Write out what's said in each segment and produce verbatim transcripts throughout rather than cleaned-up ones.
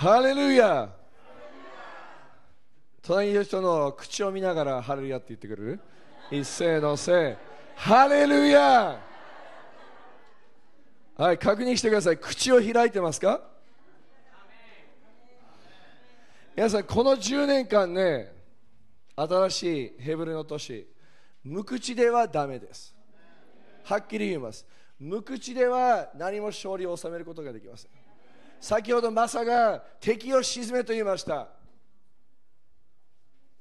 ハレルヤ。隣の人の口を見ながらハレルヤって言ってくれる？一斉のせい、ハレルヤ。はい、確認してください。口を開いてますか？皆さん、このじゅうねんかんね、新しいヘブルの都市、無口ではダメです。はっきり言います。無口では何も勝利を収めることができません。先ほどマサが敵を沈めと言いました。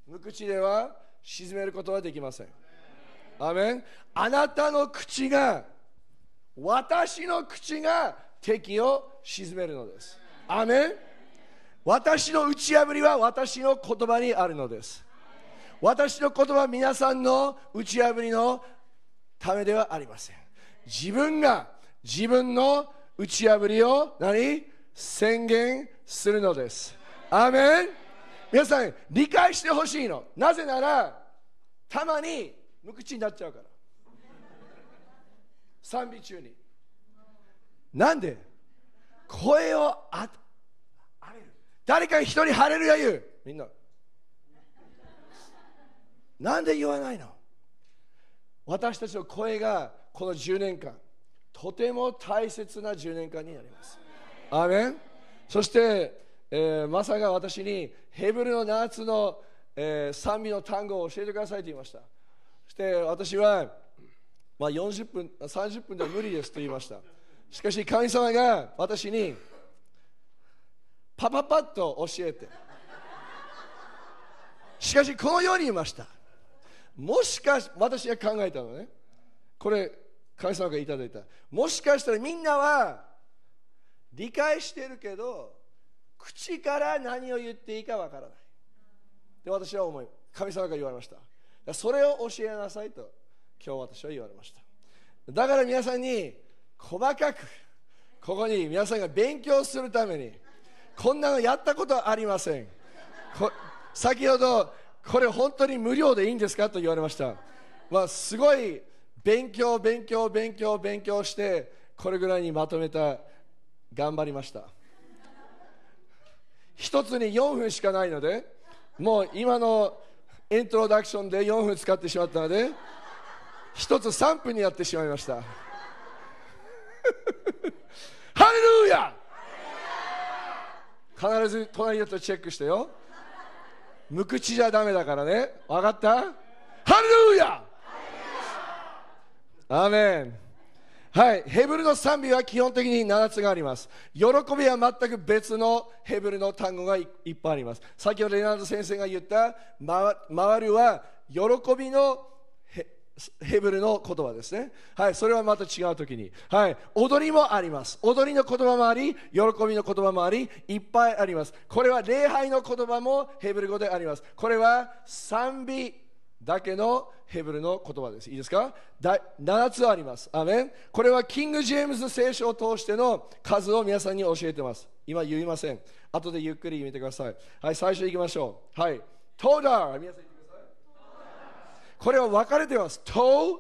無口では沈めることはできません。アーメン。あなたの口が、私の口が敵を沈めるのです。アーメン。私の打ち破りは私の言葉にあるのです。私の言葉は皆さんの打ち破りのためではありません。自分が自分の打ち破りを何宣言するのです。アーメン。皆さん理解してほしいの。なぜならたまに無口になっちゃうから。賛美中になんで声をああれる誰か一人ハレルヤ言う。みんななんで言わないの？私たちの声がこのじゅうねんかん、とても大切なじゅうねんかんになります。アーメン。そして、えー、マサが私にヘブルのななつの、えー、賛美の単語を教えてくださいと言いました。そして私は、まあ、よんじゅっぷんさんじゅっぷんでは無理ですと言いました。しかし神様が私にパパパッと教えて、しかしこのように言いました。もしかし、私が考えたのね、これ神様がいただいた、もしかしたらみんなは理解してるけど口から何を言っていいかわからないで、私は思い、神様が言われました。それを教えなさいと今日私は言われました。だから皆さんに細かく、ここに皆さんが勉強するためにこんなのやったことはありません。先ほどこれ本当に無料でいいんですかと言われました、まあ、すごい勉強勉強勉強勉強してこれぐらいにまとめた。頑張りました。一つによんぷんしかないので、もう今のイントロダクションでよんぷん使ってしまったので一つさんぷんにやってしまいましたハレルヤ。必ず隣の人チェックしてよ。無口じゃダメだからね。分かった？ハレルヤ。アーメン。はい、ヘブルの賛美は基本的にななつがあります。喜びは全く別のヘブルの単語が い, いっぱいあります。先ほどレナード先生が言った回るは喜びの ヘ, ヘブルの言葉ですね。はい、それはまた違う時に、はい、踊りもあります。踊りの言葉もあり、喜びの言葉もあり、いっぱいあります。これは礼拝の言葉もヘブル語であります。これは賛美だけのヘブルの言葉です。いいですか？だななつあります。アーメン。これはキング・ジェームズ聖書を通しての数を皆さんに教えてます。今言いません。後でゆっくり見てください。はい、最初いきましょう。はい、トーダー。皆さん言ってください。これは分かれてます。トー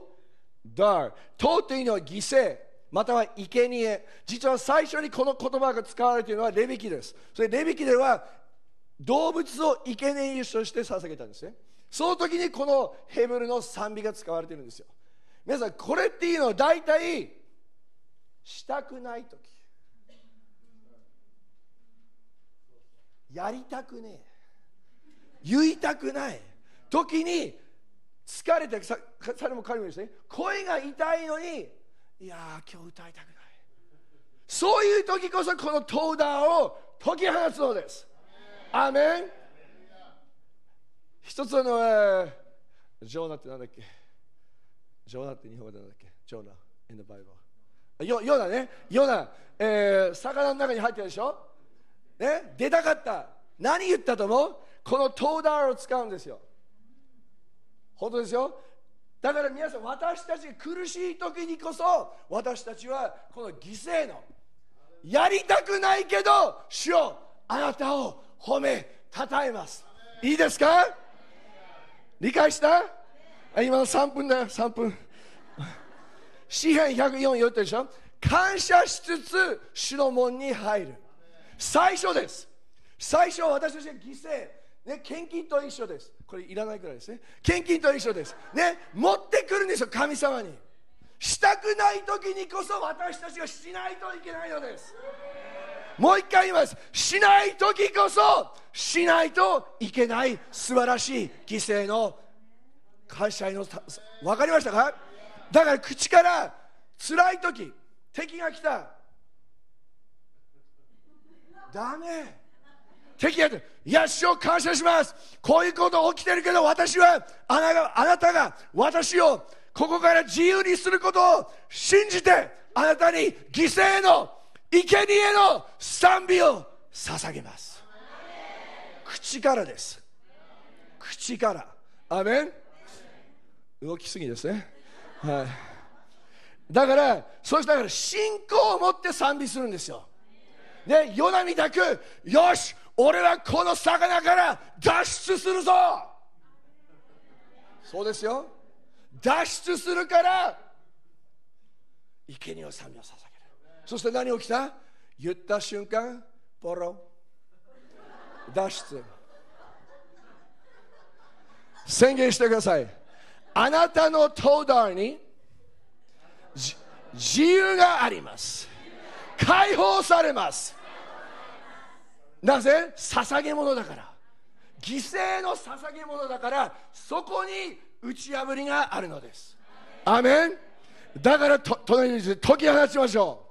ダー。トーというのは犠牲または生贄。実は最初にこの言葉が使われているのはレビ記です。それレビ記では動物を生贄として捧げたんですね。その時にこのヘブルの賛美が使われているんですよ。皆さんこれっていうのは大体したくない時、やりたくねえ、言いたくない時に、疲れて、さ彼も彼もですね、声が痛いのに、いやー今日歌いたくない、そういう時こそこのトーダーを解き放つのです。アーメン。一つの、えー、ジョーナってなんだっけ？ジョーナって日本語でなんだっけ？ジョーナ in the Bible。 ヨ, ヨナね、ヨナ、えー、魚の中に入ってるでしょ、ね、出たかった。何言ったと思う？このトーダーを使うんですよ。本当ですよ。だから皆さん、私たちが苦しい時にこそ、私たちはこの犠牲の、やりたくないけど主よあなたを褒めたたえます。いいですか？理解した？今のさんぷんだよ、さんぷん。詩篇ひゃくよん言ってるでしょ。感謝しつつ主の門に入る。最初です。最初は私たちが犠牲、ね、献金と一緒です。これいらないくらいですね。献金と一緒です、ね、持ってくるんですよ、神様に。したくない時にこそ私たちがしないといけないのです。もう一回言います。しない時こそしないといけない素晴らしい犠牲の感謝の、分かりましたか？だから口から辛い時、敵が来た、ダメ、敵が来た、いや主を感謝します、こういうこと起きてるけど私はあなた、あなたが私をここから自由にすることを信じて、あなたに犠牲の生贄の賛美を捧げます。口からです、口から。アメン。動きすぎですね、はい、だからそうしたら信仰を持って賛美するんですよ。でヨナみたく、よし俺はこの魚から脱出するぞ、そうですよ、脱出するから生贄を賛美を捧げる。そして何起きた？言った瞬間ポロン、脱出。宣言してください。あなたのトーダーに自由があります。解放されます。なぜ？捧げ物だから、犠牲の捧げ物だから、そこに打ち破りがあるのです。アメン。だからと隣に解き放ちましょ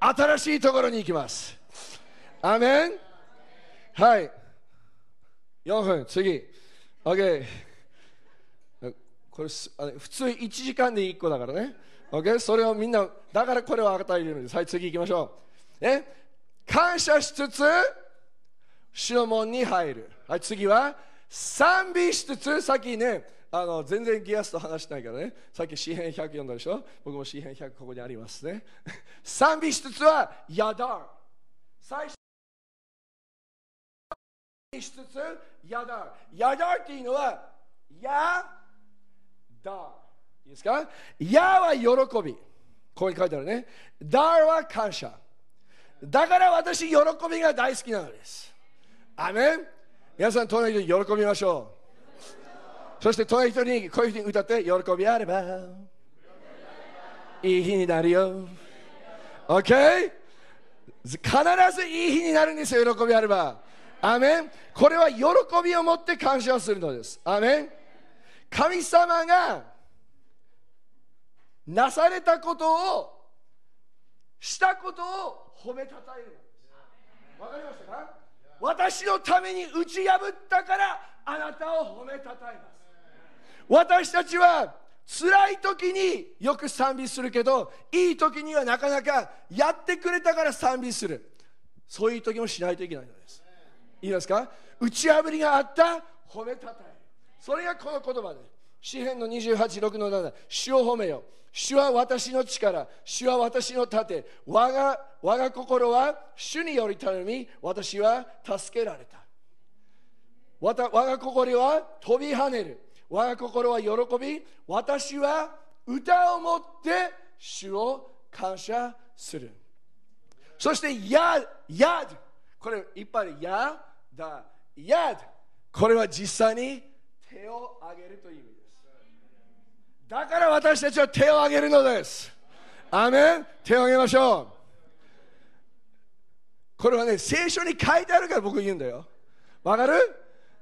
う。新しいところに行きます。アメン。はい、よんぷん、次 OK。 これあれ普通いちじかんでいっこだからね、 OK。 それをみんなだからこれを与えるのです。はい、次行きましょう、ね、感謝しつつ主の門に入る。はい、次は賛美しつつ、さっきねあの全然ギアスと話してないからね、さっき詩編ひゃく読んだでしょ、僕も詩編ひゃくここにありますね賛美しつつはヤダー、最初しつつヤダー、ヤダーっていうのはヤダー、いいですか。ヤは喜び、ここに書いてあるね。ダーは感謝、だから私喜びが大好きなのです。アメン。皆さん隣で喜びましょう。そして隣人にこういうふうに歌って、喜びあればいい日になるよ。 OK。 必ずいい日になるんですよ、喜びあれば。アメン。これは喜びを持って感謝をするのです。アメン。神様がなされたことを、したことを褒めたたえる。わかりましたか？私のために打ち破ったからあなたを褒めたたえます。私たちは辛い時によく賛美するけど、いい時にはなかなかやってくれたから賛美する、そういう時もしないといけないのです。いいですか？打ち破りがあった、褒めたたえ、それがこの言葉です。詩編のにじゅうはち、ろくのなな、主を褒めよ、主は私の力、主は私の盾、我が、我が心は主により頼み、私は助けられた。わた我が心は飛び跳ねる、我が心は喜び、私は歌をもって主を感謝する。そしてヤッ、ヤッ、これいっぱいヤッだ、ヤッ、これは実際に手を挙げるという意味です。だから私たちは手を挙げるのです。アメン。手を挙げましょう。これはね、聖書に書いてあるから僕言うんだよ、わかる？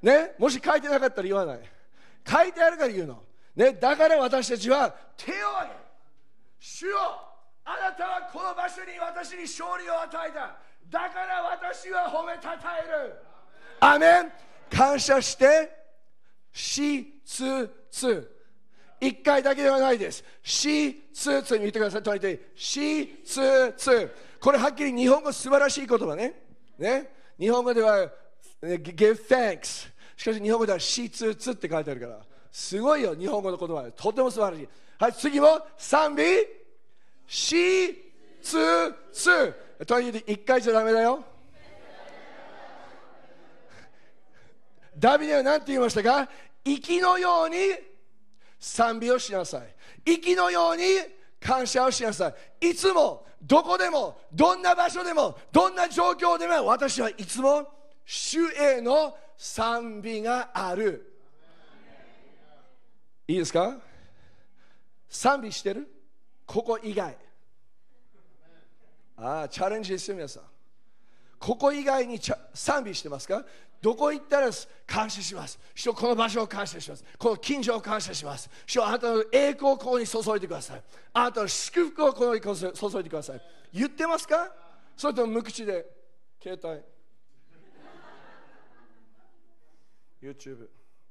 ね、もし書いてなかったら言わない、書いてあるから言うの、ね、だから私たちは手を挙げる。主よ、あなたはこの場所に私に勝利を与えた、だから私は褒めたたえる。アメン。感謝してしつつ、一回だけではないです。しつつ、見てください、隣でしつつ、これはっきり日本語素晴らしい言葉ね。ね、日本語では give thanks、 しかし日本語ではしつつって書いてあるから、すごいよ日本語の言葉、とても素晴らしい。はい、次も賛美しつつ、隣で一回じゃダメだよ。ダビデは何て言いましたか？息のように賛美をしなさい。息のように感謝をしなさい。いつも、どこでも、どんな場所でも、どんな状況でも、私はいつも主への賛美がある。いいですか？賛美してる？ここ以外。ああ、チャレンジですよ、皆さん。ここ以外に賛美してますか？どこ行ったら感謝します。主よ、この場所を感謝します。この近所を感謝します。主よ、あなたの栄光をここに注いでください。あなたの祝福をここに注いでください。言ってますか？それとも無口で、携帯、YouTube、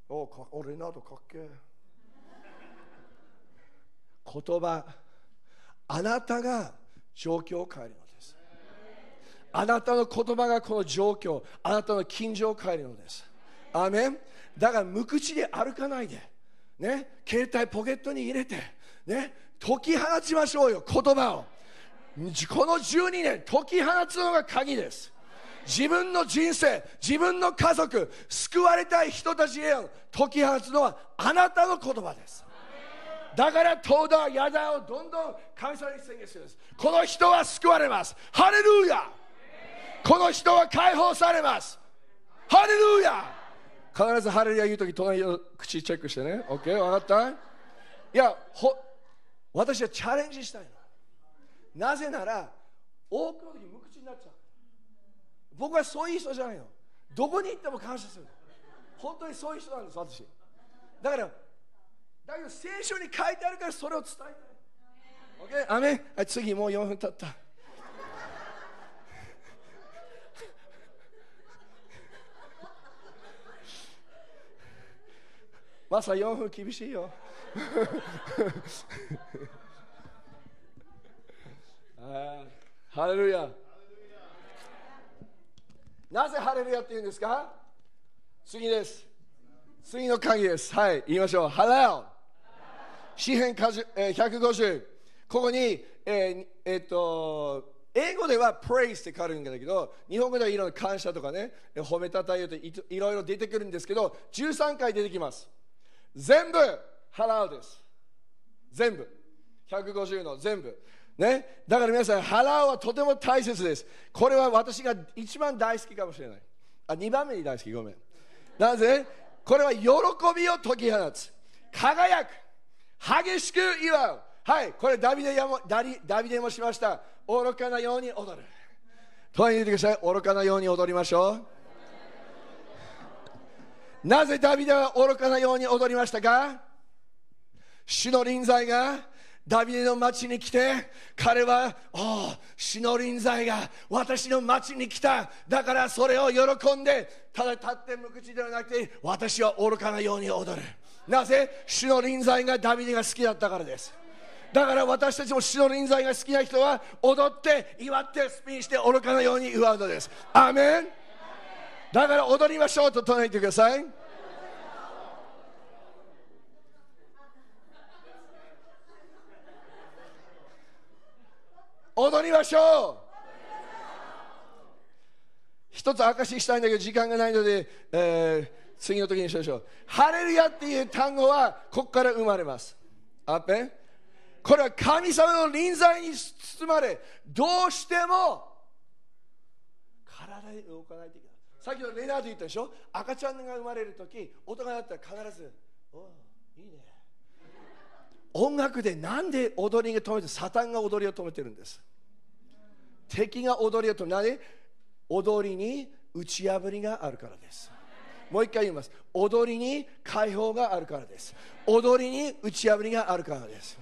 おか俺などかっけえ。言葉、あなたが状況を変えるのです。あなたの言葉がこの状況、あなたの近所を変えるのです。アーメン。だから無口で歩かないで、ね、携帯ポケットに入れて、ね、解き放ちましょうよ、言葉を。このじゅうにねん、解き放つのが鍵です。自分の人生、自分の家族、救われたい人たちへ解き放つのはあなたの言葉です。だから、東大、野大をどんどん神様に宣言するんです。この人は救われます。ハレルヤ。この人は解放されます。ハレルヤ。必ずハレルヤ言うとき、隣の口チェックしてね。OK、分かった？いや、ほ私はチャレンジしたいの。なぜなら、多くの時無口になっちゃう。僕はそういう人じゃないの。どこに行っても感謝する。本当にそういう人なんです、私。だから、だけど聖書に書いてあるからそれを伝えたい。 OK、アメン。はい、次もうよんぷん経ったマサよんぷん厳しいよあ、ハレルヤ。なぜハレルヤって言うんですか？次です。次の鍵です。はい、言いましょう。ハレル。詩編ひゃくごじゅう、ここに、えーえー、っと英語では praise って書かれるんだけど、日本語ではいろいろ感謝とかね、褒めたたえようといろいろ出てくるんですけど、じゅうさんかい出てきます。全部払うです。全部ひゃくごじゅうの全部ね。だから皆さん、払うはとても大切です。これは私が一番大好きかもしれない。あ、にばんめに大好き、ごめん。なぜ？これは喜びを解き放つ、輝く、激しく祝う。はい、これダビデやもダリダビデもしました。愚かなように踊る。と言ってください。愚かなように踊りましょう。なぜダビデは愚かなように踊りましたか？主の臨在がダビデの町に来て、彼は、おお、主の臨在が私の町に来た。だからそれを喜んで、ただ立って無口ではなくて、私は愚かなように踊る。なぜ？主の臨在がダビデが好きだったからです。だから私たちも主の臨在が好きな人は踊って祝ってスピンして愚かなように祝うのです。アーメン。だから踊りましょうと唱えてください。踊りましょう。一つ証ししたいんだけど時間がないので、えー次の時にしましょう。ハレルヤっていう単語はここから生まれます。アーメン。これは神様の臨在に包まれ、どうしても体で動かないといけない。さっきのレナード言ったでしょ。赤ちゃんが生まれる時、大人だったら必ずおいいね音楽で。なんで踊りが止めて、サタンが踊りを止めてるんです。敵が踊りを止め、なんで踊りに打ち破りがあるからです。もう一回言います。踊りに解放があるからです。踊りに打ち破りがあるからです。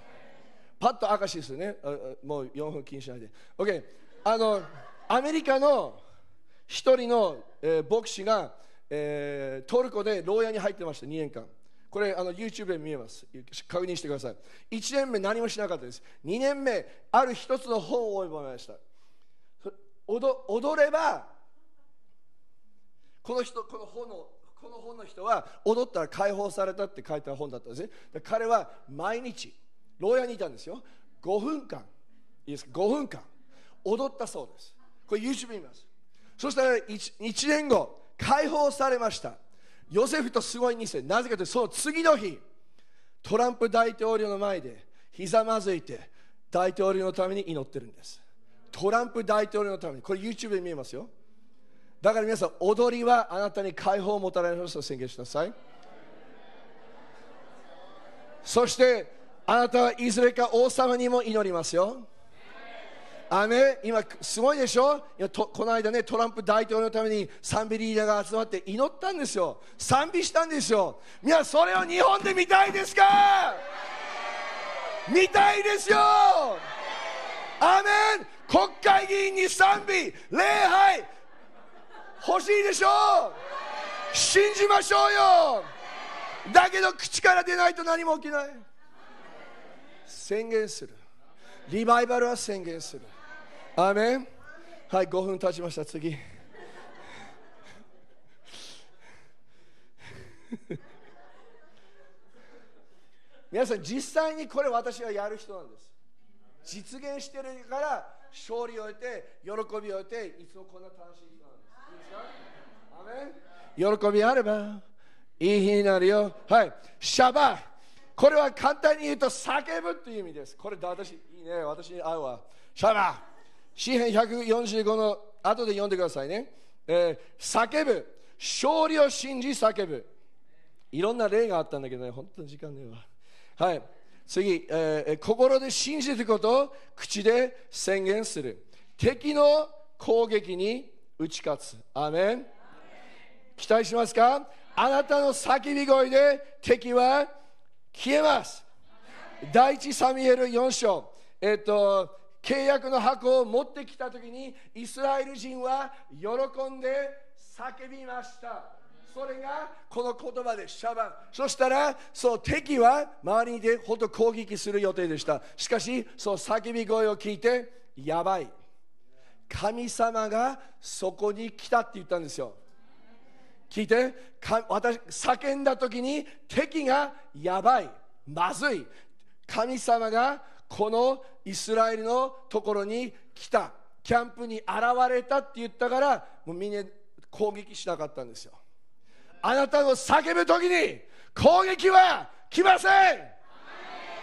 パッと証しですよね。もうよんぷん気にしないで OK。 あのアメリカの一人の、えー、牧師が、えー、トルコで牢屋に入ってました。にねんかん。これあの YouTube で見えます。確認してください。いちねんめ何もしなかったです。にねんめある一つの本を覚えました。踊, 踊ればこの人この本のこの本の人は踊ったら解放されたって書いた本だったんですね。彼は毎日牢屋にいたんですよ。ごふんかん、いいですか、ごふんかん踊ったそうです。これ YouTube 見ます。そしたら 1, いちねんご解放されました。ヨセフとすごいにせい。なぜかというとその次の日、トランプ大統領の前でひざまずいて大統領のために祈ってるんです。トランプ大統領のために。これ YouTube で見えますよ。だから皆さん、踊りはあなたに解放をもたらしますと宣言しなさい。そしてあなたはいずれか王様にも祈りますよ。あね、今すごいでしょ。とこの間ね、トランプ大統領のために賛美リーダーが集まって祈ったんですよ。賛美したんですよ。皆さん、それを日本で見たいですか？見たいですよ。アメン。国会議員に賛美礼拝欲しいでしょう。信じましょうよ。だけど口から出ないと何も起きない。宣言する。リバイバルは宣言する。アーメン。はい、ごふん経ちました。次皆さん、実際にこれ私はやる人なんです。実現してるから勝利を得て喜びを得て、いつもこんな楽しい人なんです。いいですか？アーメン。喜びあればいい日になるよ。はい、シャバー。これは簡単に言うと叫ぶという意味です。これ私、いいね、私に合うわ。シャバ、詩編ひゃくよんじゅうごの後で読んでくださいね、えー。叫ぶ、勝利を信じ叫ぶ。いろんな例があったんだけどね、本当に時間ねえわ。はい、次、えー、心で信じることを口で宣言する。敵の攻撃に打ち勝つ。アーメン。アーメン。期待しますか？あなたの叫び声で敵は消えます。第一サミュエルよん章、えっと、契約の箱を持ってきたときにイスラエル人は喜んで叫びました。それがこの言葉でシャバン。そしたらそう敵は周りでほと攻撃する予定でした。しかしそう叫び声を聞いて、やばい、神様がそこに来たって言ったんですよ。聞いて、か私叫んだときに敵がやばい、まずい、神様がこのイスラエルのところに来た、キャンプに現れたって言ったから、もうみんな攻撃しなかったんですよ。あなたの叫ぶときに攻撃は来ません。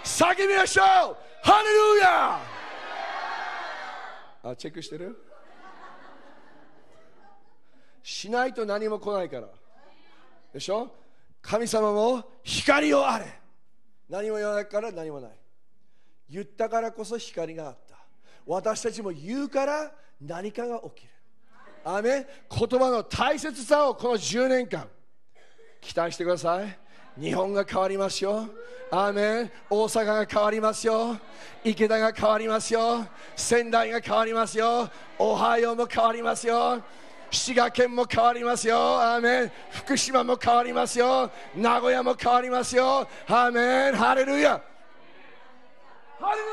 叫びましょう。ハレルヤー。あ、チェックしてる？しないと何も来ないからでしょ。神様も光をあれ、何も言わないから何もない。言ったからこそ光があった。私たちも言うから何かが起きる。アーメン。言葉の大切さをこのじゅうねんかん期待してください。日本が変わりますよ。アーメン。大阪が変わりますよ。池田が変わりますよ。仙台が変わりますよ。オハイオも変わりますよ。滋賀県も変わりますよ。アーメン。福島も変わりますよ。名古屋も変わりますよ。アーメン。ハレルヤ。ハレルヤ。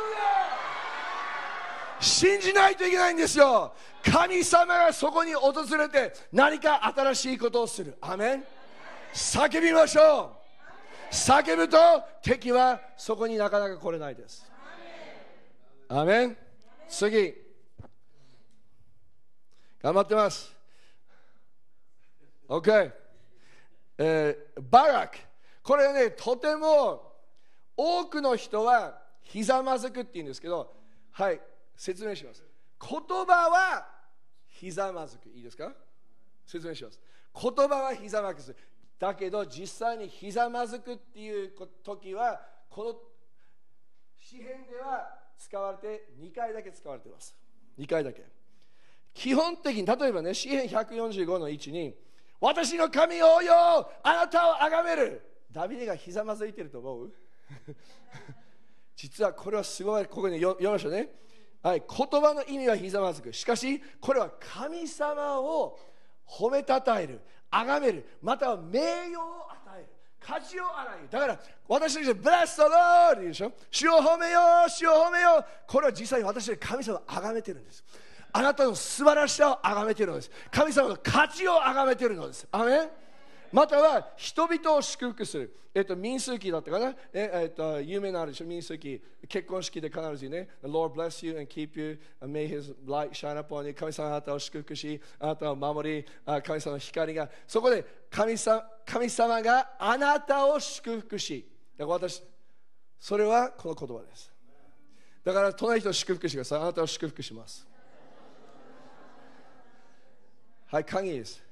信じないといけないんですよ。神様がそこに訪れて何か新しいことをする。アーメン。叫びましょう。叫ぶと敵はそこになかなか来れないです。アーメン。次、頑張ってます。OK、えー、バラク。これはね、とても多くの人はひざまずくって言うんですけど、はい、説明します。言葉はひざまずく。いいですか？説明します。言葉はひざまずく。だけど実際にひざまずくっていう時は、この詩編では使われてにかいだけ使われています。にかいだけ。基本的に、例えばね、詩編ひゃくよんじゅうごのいちに、私の神をよ、あなたを崇める。ダビデがひざまずいてると思う実はこれはすごい、ここに読みましたね、はい、言葉の意味はひざまずく。しかしこれは神様を褒めたたえる、崇める、または名誉を与える、価値を洗う。だから私たちはブラストロールでしょ。主を褒めよう、主を褒めよう。これは実際に私たち神様を崇めてるんです。あなたの素晴らしさを崇めているのです。神様の価値を崇めているのです。アメン。または人々を祝福する、えっと、民数記だったかな、えっと、有名なあるでしょ。民数記、結婚式で必ずね、 Lord bless you and keep you, may his light shine upon you。 神様あなたを祝福し、あなたを守り、神様の光が。そこで神様、神様があなたを祝福し。だから私、それはこの言葉です。だから隣人を祝福してください。あなたを祝福します。はい、鍵です。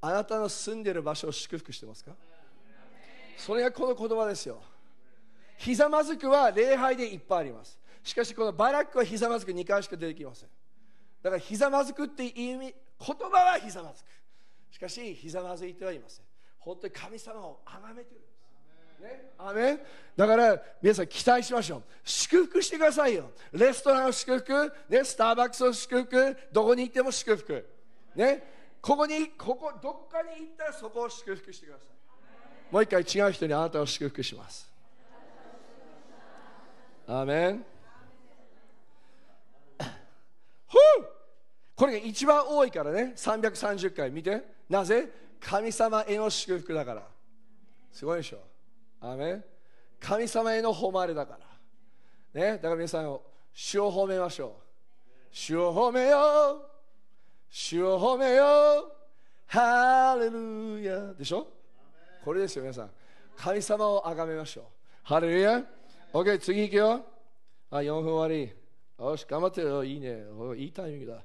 あなたの住んでいる場所を祝福してますか？それがこの言葉ですよ。ひざまずくは礼拝でいっぱいあります。しかしこのバラックはひざまずくにかいしか出てきません。だからひざまずくっていう意味、言葉はひざまずく、しかしひざまずいてはいません。本当に神様を崇めてるんです、ね、アメン。だから皆さん期待しましょう。祝福してくださいよ。レストランを祝福、ね、スターバックスを祝福、どこに行っても祝福、ね、ここにここどっかに行ったらそこを祝福してください。もう一回違う人にあなたを祝福します。アメン。ふう、これが一番多いからね。さんびゃくさんじゅっかい見て。なぜ？神様への祝福だから。すごいでしょ。アーメン。神様への誉れだから、ね、だから皆さん主を褒めましょう。主を褒めよう、主を褒めよう、ハレルヤでしょ。これですよ皆さん。神様を崇めましょう。ハレルヤ。 OK、 次いくよ。あ、よんぷん終わり。よし、頑張ってよ。いいね。いいタイミングだ。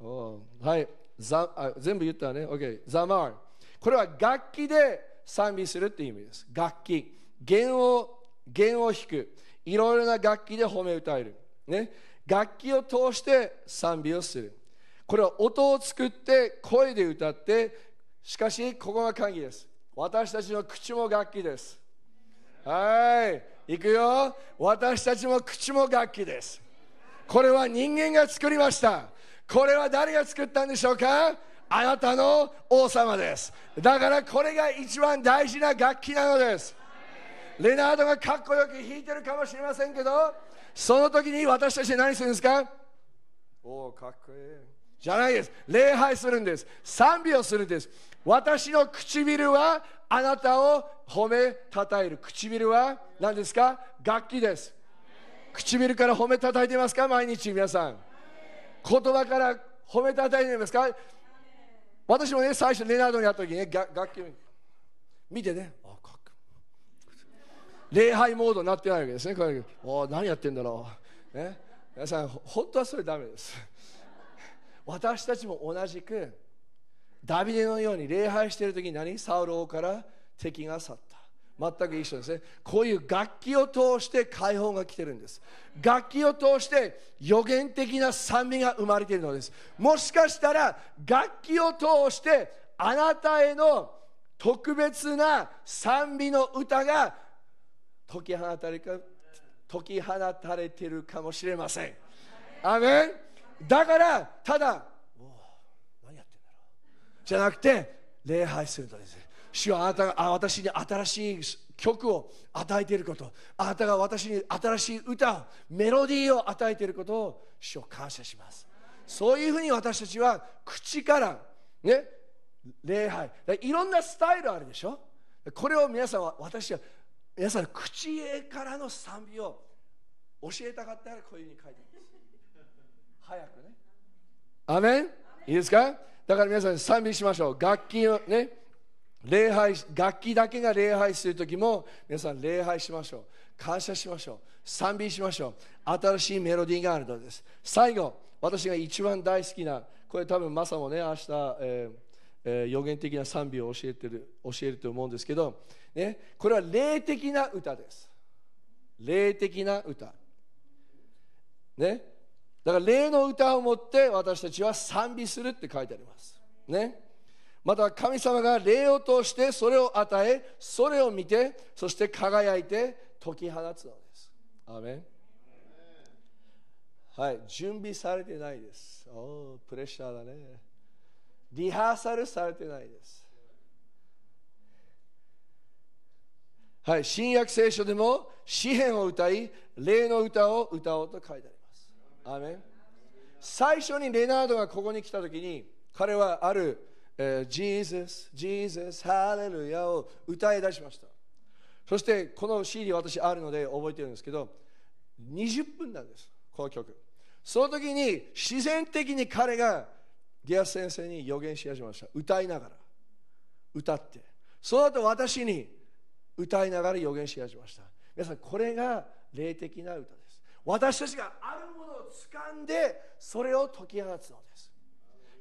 お、はい、ザあ全部言ったね。 OK、 ザマー。これは楽器で賛美するっていう意味です。楽器、弦を弦を弾く、いろいろな楽器で褒め歌える、ね、楽器を通して賛美をする。これは音を作って声で歌って。しかしここが鍵です。私たちの口も楽器です。はい、いくよ。私たちも口も楽器です。これは人間が作りました。これは誰が作ったんでしょうか？あなたの王様です。だからこれが一番大事な楽器なのです。レナードがかっこよく弾いてるかもしれませんけど、その時に私たち何するんですか？おお、かっこいいじゃないです。礼拝するんです。賛美をするんです。私の唇はあなたを褒めたたえる。唇は何ですか？楽器です。唇から褒めたたえていますか？毎日皆さん言葉から褒めたたえていますか？私もね、最初レナードにやった時にね、楽器見てね、あ、かっこいい。礼拝モードになってないわけですね。これ、お、何やってんだろう、ね、皆さん本当はそれダメです。私たちも同じくダビデのように礼拝している時に何？サウル王から敵が去った。全く一緒ですね。こういう楽器を通して解放が来てるんです。楽器を通して予言的な賛美が生まれているのです。もしかしたら楽器を通してあなたへの特別な賛美の歌が解き放たれか解き放たれているかもしれません。アメン。だからただお何やってんだろうじゃなくて礼拝するとですね、主はあなたが私に新しい曲を与えていること、あなたが私に新しい歌を、メロディーを与えていることを主を感謝します。そういうふうに私たちは口から、ね、礼拝、いろんなスタイルあるでしょ。これを皆さんは、私は皆さんの口からの賛美を教えたかったらこういうふうに書いてあります早くね。アメン。いいですか。だから皆さん賛美しましょう。楽器をね、礼拝、楽器だけが礼拝するときも皆さん礼拝しましょう。感謝しましょう。賛美しましょう。新しいメロディーがあるのです。最後、私が一番大好きな、これ多分マサもね明日、えーえー、予言的な賛美を教えてる教えると思うんですけど、ね、これは霊的な歌です。霊的な歌、ね、だから霊の歌を持って私たちは賛美するって書いてありますね。また神様が霊を通してそれを与え、それを見て、そして輝いて解き放つのです。アーメン。はい、準備されてないです。おー、プレッシャーだね。リハーサルされてないです。はい、新約聖書でも詩篇を歌い霊の歌を歌おうと書いてあります。アーメン。最初にレナードがここに来た時に、彼はあるJesus, Jesus, ハレルヤを歌い出しました。そしてこの シーディー 私あるので覚えてるんですけど、にじゅっぷんなんです、この曲。その時に自然的に彼がディアス先生に予言し始めました。歌いながら、歌って、その後私に歌いながら予言し始めました。皆さんこれが霊的な歌です。私たちがあるものを掴んでそれを解き放つのです。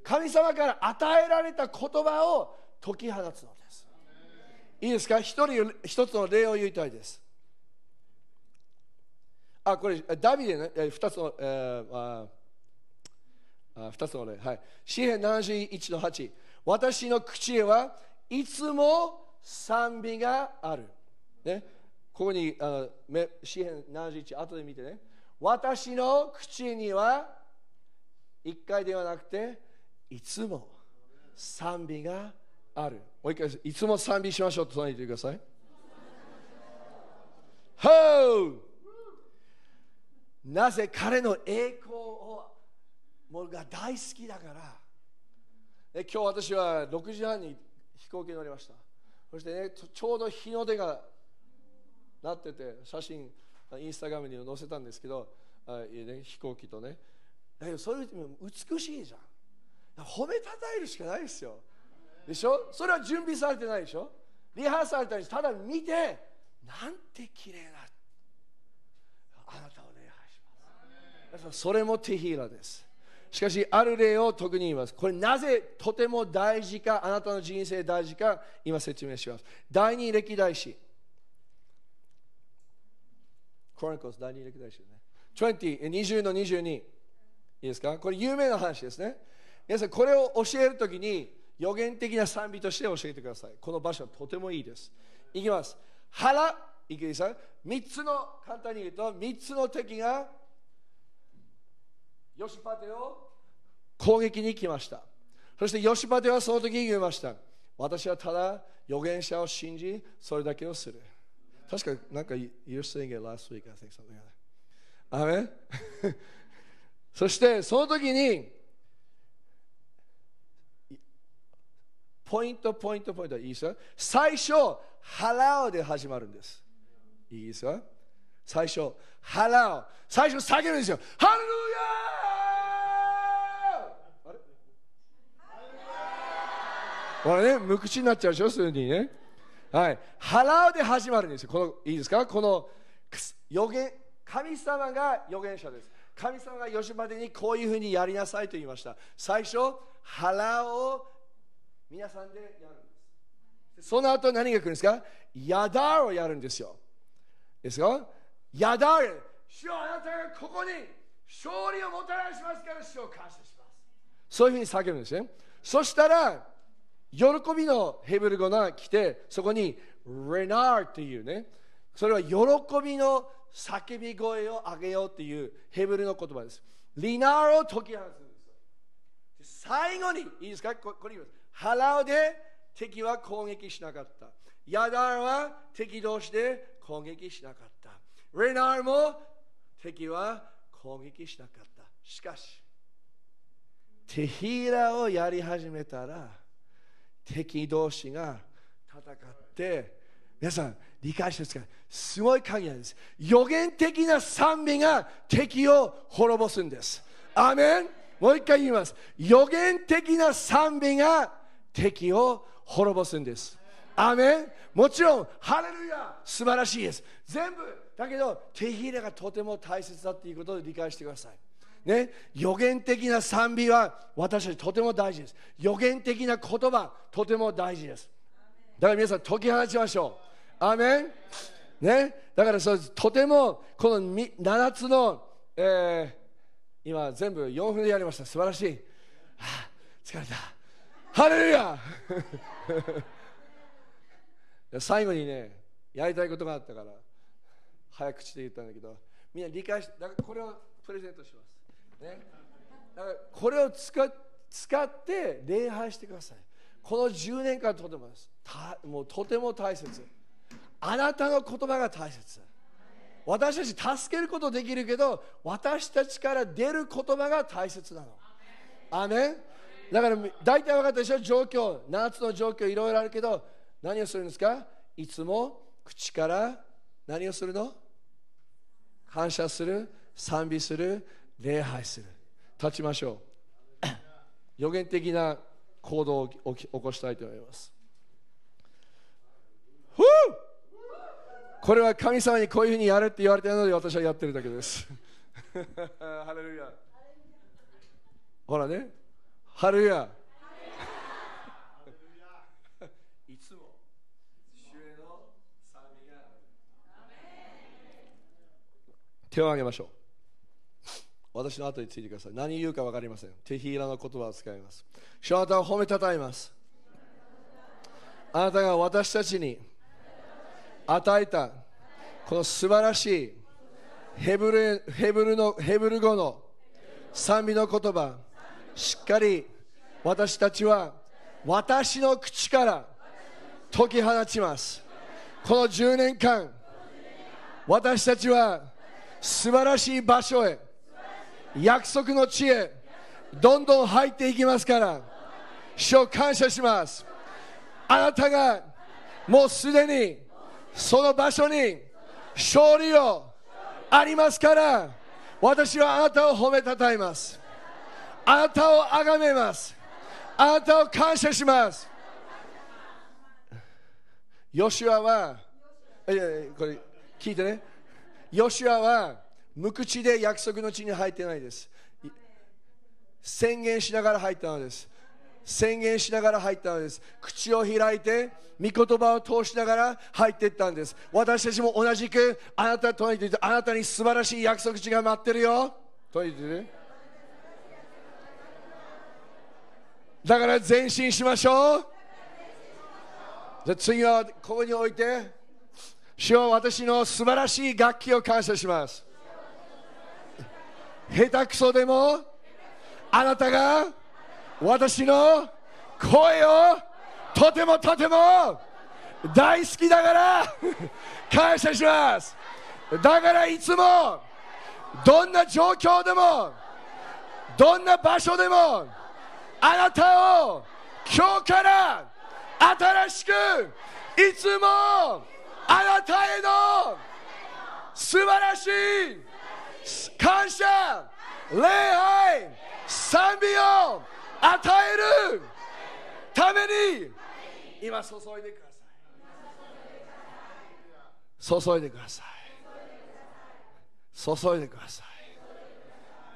神様から与えられた言葉を解き放つのです。いいですか、一人一つの例を言いたいです。あ、これダビデね、二つの、えー、ああ二つの例、はい、詩編ななじゅういちのはち、私の口へはいつも賛美がある、ね、ここにあの詩編ななじゅういち、後で見てね、私の口には一回ではなくていつも賛美がある。もう一回、いつも賛美しましょうと隣に言ってください。ほうなぜ彼の栄光をもが大好きだから、ね、今日私はろくじはんに飛行機に乗りました。そしてね、ちょうど日の出がなってて、写真インスタグラムに載せたんですけど、あ、いいね、飛行機とね、だけどそういう美しいじゃん、褒めたたえるしかないですよ。でしょ、それは準備されてないでしょ、リハーサルたり、ただ見てなんて綺麗なあなたを礼拝します。それもテヒーラです。しかしある例を特に言います。これなぜとても大事か、あなたの人生大事か、今説明します。第二歴代史、コロニクルス第二歴代史ね、にじゅうのにじゅうに、いいですか、これ有名な話ですね。皆さんこれを教えるときに予言的な賛美として教えてください。この場所はとてもいいです。いきます。腹、いきます。みっつの、簡単に言うとみっつの敵がヨシパテを攻撃に来ました。そしてヨシパテはその時言いました。私はただ預言者を信じそれだけをする。確かなんか You're saying it last week I think something like that、Amen? そしてその時にポイントポイントポイント、いいですか、最初ハラオで始まるんです。いいですか、最初ハラオ、最初叫ぶんですよ、ハレルヤー。これね、無口になっちゃうでしょ、すぐにね。はい、払うで始まるんですよ。この、いいですか、この予言、神様が預言者です。神様がヨシパテにこういうふうにやりなさいと言いました。最初払うを皆さんでやるんです。その後何が来るんですか、ヤダーをやるんですよ。ですよ、ヤダー、主よ、あなたがここに勝利をもたらしますから、主を感謝します、そういうふうに叫ぶんですね。そしたら喜びのヘブル語が来て、そこにレナーというね、それは喜びの叫び声を上げようというヘブルの言葉です。リナーを解き放つんです。最後に、いいですか、これ言います。ハラオで敵は攻撃しなかった、ヤダーは敵同士で攻撃しなかった、レナーも敵は攻撃しなかった。しかしテヒーラをやり始めたら敵同士が戦って、皆さん理解してますか？すごい鍵なんです。予言的な賛美が敵を滅ぼすんです。アーメン。もう一回言います。予言的な賛美が敵を滅ぼすんです。アーメン。もちろんハレルヤ素晴らしいです。全部だけどテヒーラがとても大切だということを理解してください。ね、予言的な賛美は私たちとても大事です。予言的な言葉とても大事です。だから皆さん解き放ちましょう。アーメン、ね、だからそうとてもこのななつの、えー、今全部よんぷんでやりました。素晴らしい、はあ、疲れた、ハレルヤ最後にね、やりたいことがあったから早口で言ったんだけど、みんな理解して、だからこれをプレゼントしますね、だからこれを 使, 使って礼拝してください。このじゅうねんかんとてもですたもうとても大切。あなたの言葉が大切。私たち助けることできるけど、私たちから出る言葉が大切なの。アーメン。だから大体分かったでしょ、状況、ななつの状況いろいろあるけど、何をするんですか、いつも口から何をするの、感謝する、賛美する、礼拝する。立ちましょう予言的な行動を起こしたいと思います。ふうこれは神様にこういうふうにやれって言われているので、私はやってるだけですハレルヤ。ほらね、ハレルヤ。いつも主への賛美がある。手を挙げましょう。私の後についてください。何言うか分かりません。テヒーラの言葉を使います。主、あなたを褒めたたえます。あなたが私たちに与えたこの素晴らしいヘブル、ヘブルの、ヘブル語の賛美の言葉、しっかり私たちは私の口から解き放ちます。このじゅうねんかん、私たちは素晴らしい場所へ、約束の地へどんどん入っていきますから、主を感謝します。あなたがもうすでにその場所に勝利をありますから、私はあなたを褒めたたえます。あなたをあがめます。あなたを感謝します。ヨシュアは、いやいや、これ聞いてね、ヨシュアは無口で約束の地に入ってないです。宣言しながら入ったのです。宣言しながら入ったのです。口を開いて御言葉を通しながら入っていったんです。私たちも同じく、あなたと言って、あなたに素晴らしい約束地が待ってるよと言ってる。だから前進しましょう。じゃあ次はここに置いて、主よ、私の素晴らしい楽器を感謝します。下手くそでもあなたが私の声をとてもとても大好きだから感謝します。だからいつもどんな状況でもどんな場所でも、あなたを今日から新しく、いつもあなたへの素晴らしい感謝、礼拝、賛美を与えるために今注いでください。注いでください。注いでください。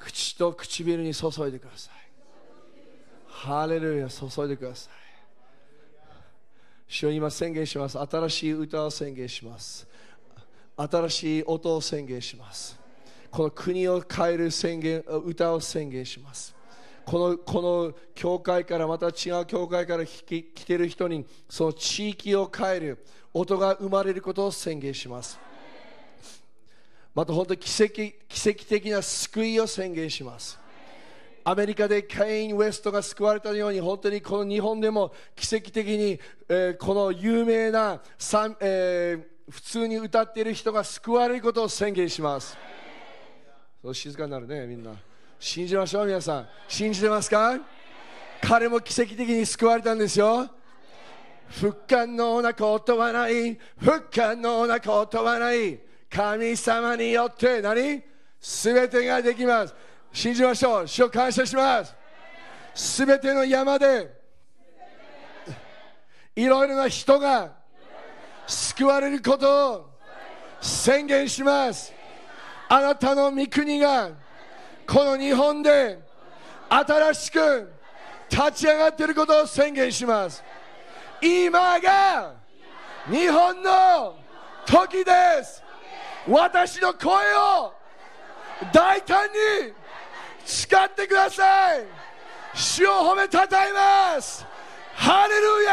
口と唇に注いでください。ハレルヤ、注いでください。主よ、今宣言します。新しい歌を宣言します。新しい音を宣言します。この国を変える宣言、歌を宣言します。この、この教会から、また違う教会から来てる人に、その地域を変える音が生まれることを宣言します。また本当に奇跡、奇跡的な救いを宣言します。アメリカでケイン・ウェストが救われたように、本当にこの日本でも奇跡的に、えー、この有名な、えー、普通に歌っている人が救われることを宣言します。静かになるね、みんな。信じましょう。皆さん信じてますか？彼も奇跡的に救われたんですよ。不可能なことはない、不可能なことはない、神様によって何、全てができます。信じましょう。主を感謝します。全ての山でいろいろな人が救われることを宣言します。あなたの御国がこの日本で新しく立ち上がっていることを宣言します。今が日本の時です。私の声を大胆に使ってください。主を褒めたたえます。ハレルヤ。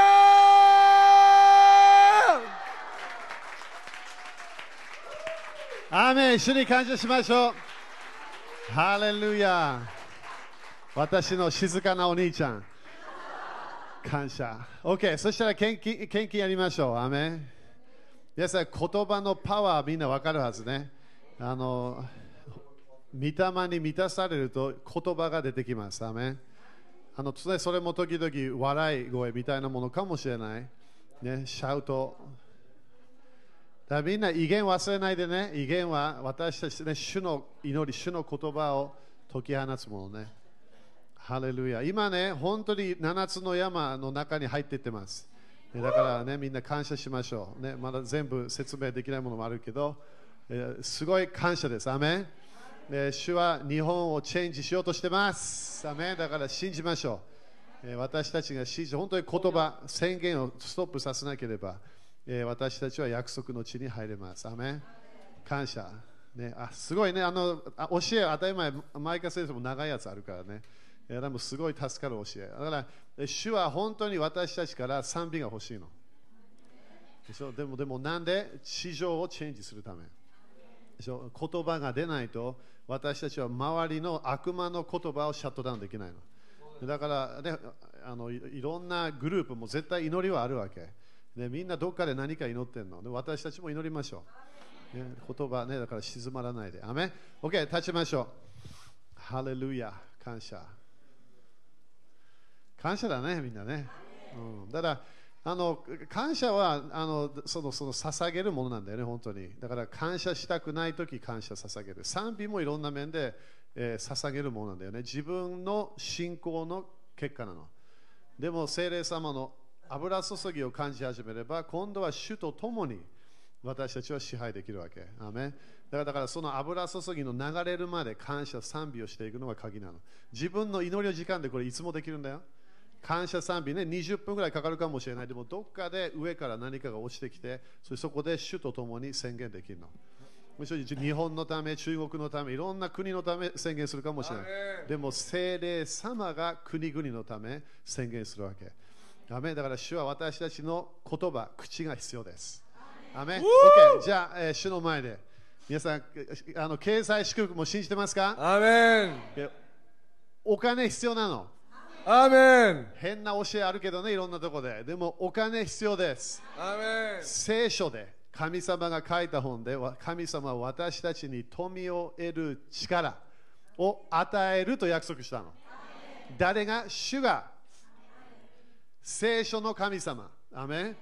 アーメン。主に感謝しましょう。ハレルヤ。私の静かなお兄ちゃん、感謝。 OK。 そしたら献金、献金やりましょう。アメン。皆さん、言葉のパワーみんなわかるはずね。あの御霊に満たされると言葉が出てきます。アメン。あのそれも時々笑い声みたいなものかもしれない、ね、シャウトだ。みんな威厳忘れないでね。威厳は私たち、ね、主の祈り、主の言葉を解き放つものね。ハレルヤ。今ね、本当にななつの山の中に入っていってます。だからね、みんな感謝しましょう、ね。まだ全部説明できないものもあるけど、えー、すごい感謝です。アメン。主は日本をチェンジしようとしてます。アメン。だから信じましょう。私たちが信じ、本当に言葉、宣言をストップさせなければ、私たちは約束の地に入れます。アメン。感謝。ね、あ、すごいね、あの教え、当たり前、マイカ先生も長いやつあるからね。でもすごい助かる教え。だから、主は本当に私たちから賛美が欲しいの。でしょ？でも、でもなんで地上をチェンジするため。でしょ？言葉が出ないと、私たちは周りの悪魔の言葉をシャットダウンできないの。だから、ね、あのいろんなグループも絶対祈りはあるわけ。でみんなどっかで何か祈ってんの。で私たちも祈りましょう。ね、言葉ね、だから静まらないで。アメン。OK、立ちましょう。ハレルヤ、感謝。感謝だね、みんなね。うん、だからあの感謝はあのそのその捧げるものなんだよね、本当に。だから感謝したくないとき感謝捧げる。賛美もいろんな面で、えー、捧げるものなんだよね。自分の信仰の結果なの。でも聖霊様の油注ぎを感じ始めれば、今度は主と共に私たちは支配できるわけ。アーメン。だから、だからその油注ぎの流れるまで感謝賛美をしていくのが鍵なの。自分の祈りの時間でこれいつもできるんだよ。感謝賛美ね、にじゅっぷんぐらいかかるかもしれない。でもどっかで上から何かが落ちてきて、そ, そこで主と共に宣言できるの。むしろ日本のため、中国のため、いろんな国のため宣言するかもしれない。でも聖霊様が国々のため宣言するわけ。アメン。だから主は私たちの言葉、口が必要です。アメン。OK。じゃあ、えー、主の前で皆さんあの経済祝福も信じてますか？アメン。お金必要なの。アーメン。変な教えあるけどね、いろんなとこで。でもお金必要です。アーメン。聖書で神様が書いた本で、神様は私たちに富を得る力を与えると約束したの。誰が？主が。聖書の神様。アーメン。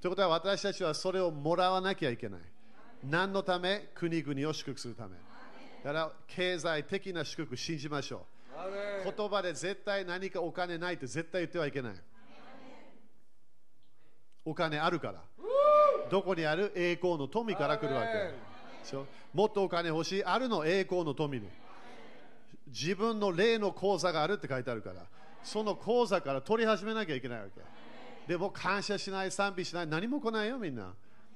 ということは私たちはそれをもらわなきゃいけない。何のため？国々を祝福するため。だから経済的な祝福信じましょう。言葉で絶対何かお金ないって絶対言ってはいけない。お金あるから。どこにある？栄光の富から来るわけ。もっとお金欲しい。あるの、栄光の富に。自分の霊の口座があるって書いてあるから、その口座から取り始めなきゃいけないわけ。でも感謝しない、賛美しない、何も来ないよ、みんな。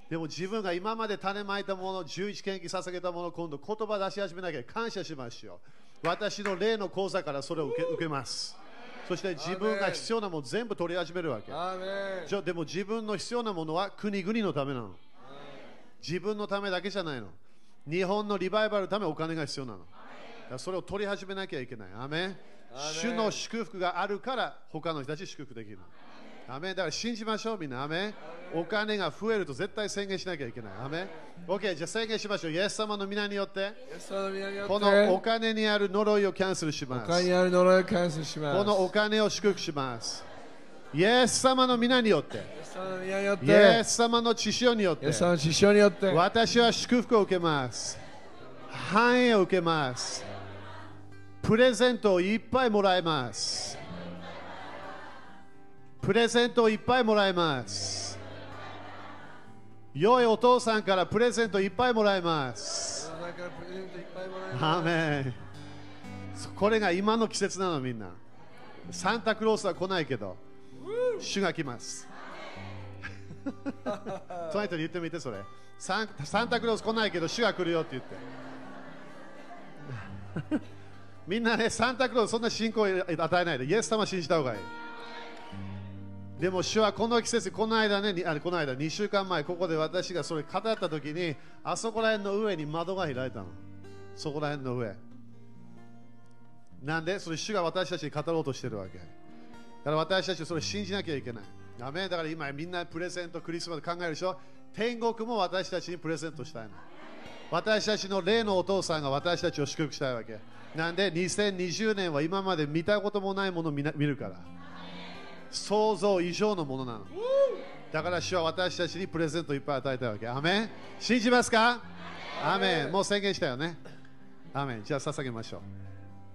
でも自分が今まで種まいたもの、じゅういち献金捧げたもの、今度言葉出し始めなきゃ。感謝しましょう。私の霊の口座からそれを受 け, 受けます。そして自分が必要なもの全部取り始めるわけ。でも自分の必要なものは国々のためなの。自分のためだけじゃないの。日本のリバイバルのためお金が必要なの。だからそれを取り始めなきゃいけない。アメン。主の祝福があるから他の人たち祝福できる。アメン。だから信じましょう、みんな。アメン。お金が増えると絶対宣言しなきゃいけない。アメン。OK、じゃあ宣言しましょう。イエス様の皆によって、このお金にある呪いをキャンセルします。お金にある呪いをキャンセルします。このお金を祝福します。イエス様の皆によって、イエス様の血潮によって、私は祝福を受けます。繁栄を受けます。プレゼントをいっぱいもらえます。プレゼントをいっぱいもらえます。良いお父さんからプレゼントいっぱいもらいます。アーメン。これが今の季節なの、みんな。サンタクロースは来ないけど、主が来ます。トイトに言ってみて、それ。サン、サンタクロース来ないけど、主が来るよって言って。みんなね、サンタクロースそんな信仰を与えないで、イエス様信じた方がいい。でも主はこの季節、この間ね、あこの間にしゅうかんまえ、ここで私がそれ語ったときに、あそこら辺の上に窓が開いたの。そこら辺の上。なんでそれ主が私たちに語ろうとしてるわけ。だから私たちはそれ信じなきゃいけない。アメン。だから今みんなプレゼント、クリスマス考えるでしょ。天国も私たちにプレゼントしたいの。私たちの霊のお父さんが私たちを祝福したいわけ。なんでにせんにじゅうねんは今まで見たこともないものを 見, な見るから。想像以上のものなの。だから主は私たちにプレゼントをいっぱい与えたわけ。アメン。信じますか？アメン。もう宣言したよね。アメン。じゃあ捧げましょう。